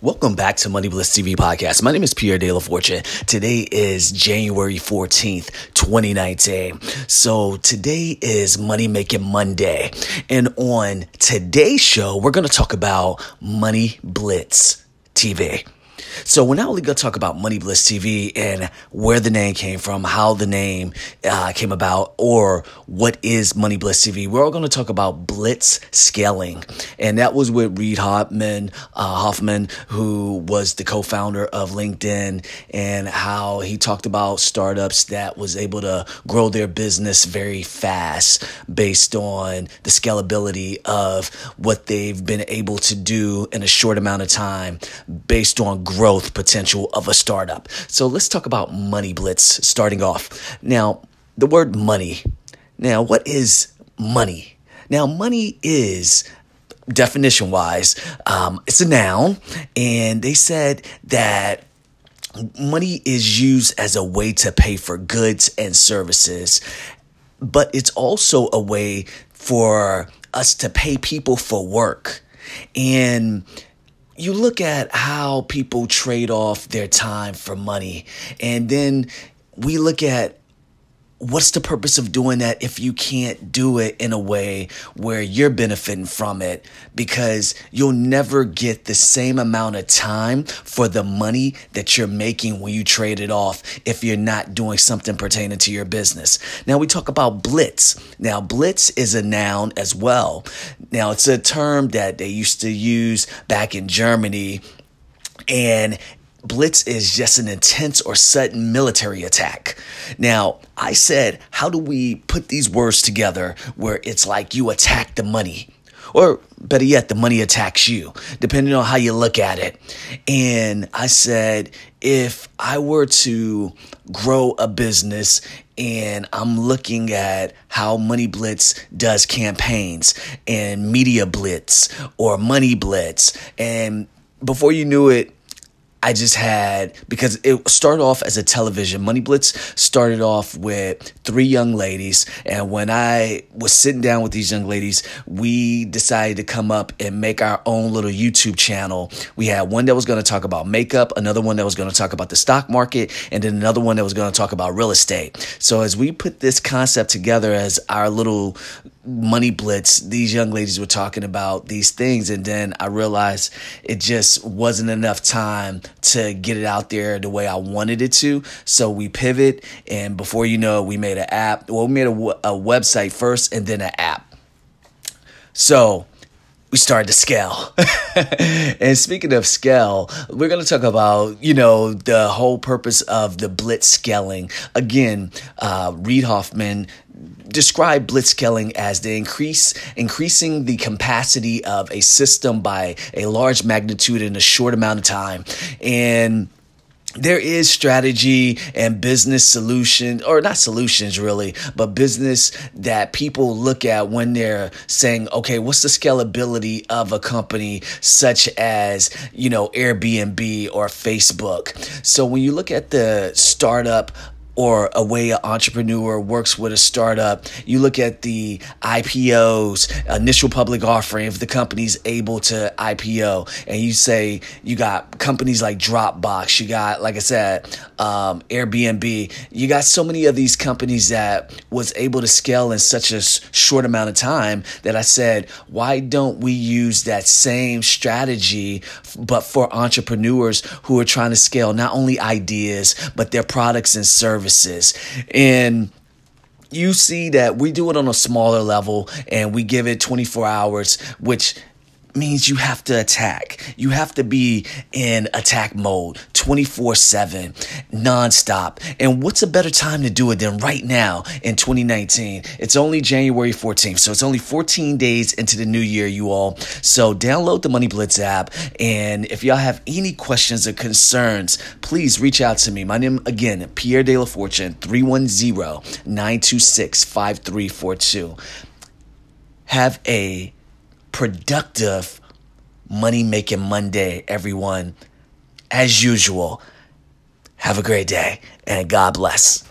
Welcome back to Money Blitz TV podcast. My name is Pierre De La Fortune. Today is January 14th, 2019. So today is Money Making Monday. And on today's show, we're going to talk about Money Blitz TV. So we're not only going to talk about Money Blitz TV and where the name came from, how the name came about, or what is Money Blitz TV. We're all going to talk about blitz scaling. And that was with Reid Hoffman, who was the co-founder of LinkedIn, and how he talked about startups that was able to grow their business very fast based on the scalability of what they've been able to do in a short amount of time based on growth potential of a startup. So let's talk about Money Blitz starting off. Now, the word money. Now, what is money? Now, money is, definition-wise, it's a noun, and they said that money is used as a way to pay for goods and services, but it's also a way for us to pay people for work. And you look at how people trade off their time for money, and then we look at what's the purpose of doing that if you can't do it in a way where you're benefiting from it, because you'll never get the same amount of time for the money that you're making when you trade it off if you're not doing something pertaining to your business. Now, we talk about blitz. Now, blitz is a noun as well. Now, it's a term that they used to use back in Germany, and blitz is just an intense or sudden military attack. Now, I said, how do we put these words together where it's like you attack the money, or better yet, the money attacks you, depending on how you look at it. And I said, if I were to grow a business and I'm looking at how Money Blitz does campaigns and media blitz or money blitz, and before you knew it, I just had, because it started off as a television. Money Blitz started off with three young ladies. And when I was sitting down with these young ladies, we decided to come up and make our own little YouTube channel. We had one that was going to talk about makeup, another one that was going to talk about the stock market, and then another one that was going to talk about real estate. So as we put this concept together as our little Money Blitz, these young ladies were talking about these things, and then I realized it just wasn't enough time to get it out there the way I wanted it to. So we pivot, and before you know it, we made an app. Well, we made a website first and then an app. So we started to scale. And speaking of scale, we're going to talk about, the whole purpose of the blitz scaling. Again, Reid Hoffman describe blitz scaling as the increasing the capacity of a system by a large magnitude in a short amount of time. And there is strategy and business solution, or not solutions really, but business that people look at when they're saying, okay, what's the scalability of a company such as, Airbnb or Facebook? So when you look at the startup or a way an entrepreneur works with a startup, you look at the IPOs, initial public offering, if the company's able to IPO, and you say you got companies like Dropbox, you got, like I said, Airbnb, you got so many of these companies that was able to scale in such a short amount of time that I said, why don't we use that same strategy, but for entrepreneurs who are trying to scale not only ideas, but their products and services? And you see that we do it on a smaller level, and we give it 24 hours, which means you have to attack. You have to be in attack mode 24/7, nonstop. And what's a better time to do it than right now in 2019? It's only January 14th, so it's only 14 days into the new year, you all. So download the Money Blitz app, and if y'all have any questions or concerns, please reach out to me. My name, again, Pierre De La Fortune, 310-926-5342. Have a productive Money Making Monday, everyone. As usual, have a great day, and God bless.